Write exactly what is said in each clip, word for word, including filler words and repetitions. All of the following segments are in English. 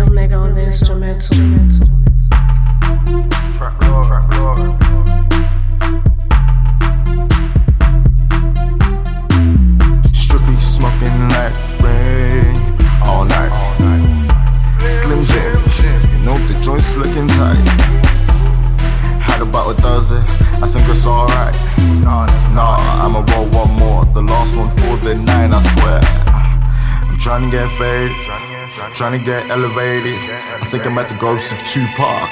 real nigga on the instrumental. Trap lord, trap lord. Strippy smoking like rain all night. Slim Jim, you know the joints looking tight. Had about a dozen, I think it's alright. Nah, I'ma roll one more, the last one for the nine, I swear. Trying to get faded, trying to get elevated. I think I'm at the ghost of Tupac,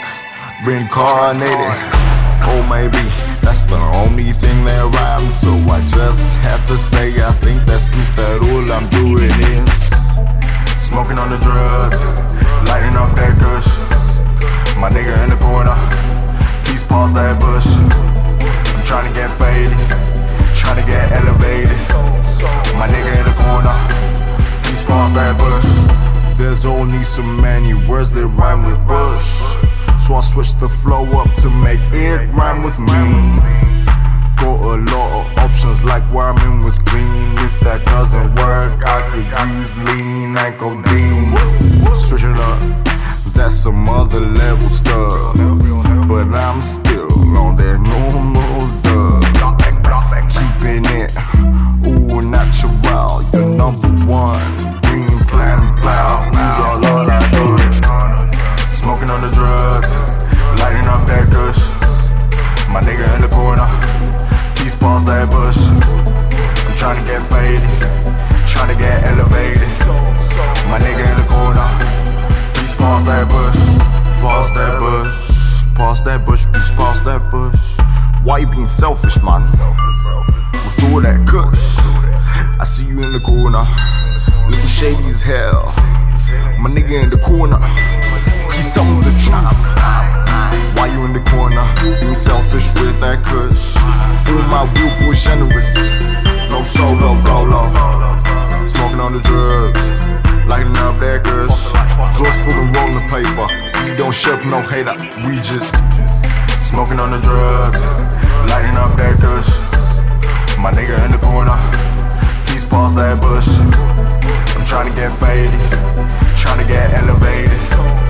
reincarnated. Oh, maybe that's the only thing that rhymes. So I just have to say, I think that's proof that all I'm doing is smoking on the drugs, lighting up that kush. My nigga in the corner, please pause that bush. I'm trying to get faded, trying to get elevated. My nigga in the corner. There's only so many words that rhyme with Bush, so I switched the flow up to make it rhyme with me. Got a lot of options like rhyming with green. If that doesn't work, I could use lean and codeine. Switch it up, that's some other level stuff, but I'm still on that normal dub. Keeping it all natural, you're number one. Smoking on the drugs, lighting up that kush. My nigga in the corner, please pause that bush. I'm trying to get faded, trying to get elevated. My nigga in the corner, please pause that bush. Pause that bush, pause that bush, please pause that bush. Why you being selfish, man? With all that kush, I see you in the corner, looking shady as hell. My nigga in the corner, please tell me the truth. Why you in the corner, being selfish with that kush? All my real boys generous, no solo, solo. Smoking on the drugs, lighting up that kush. Drawers full of rolling paper, we don't ship no hater. We just smoking on the drugs, lighting up that kush. My nigga in the corner, please pause that bush. I'm trying to get faded, trying to get elevated.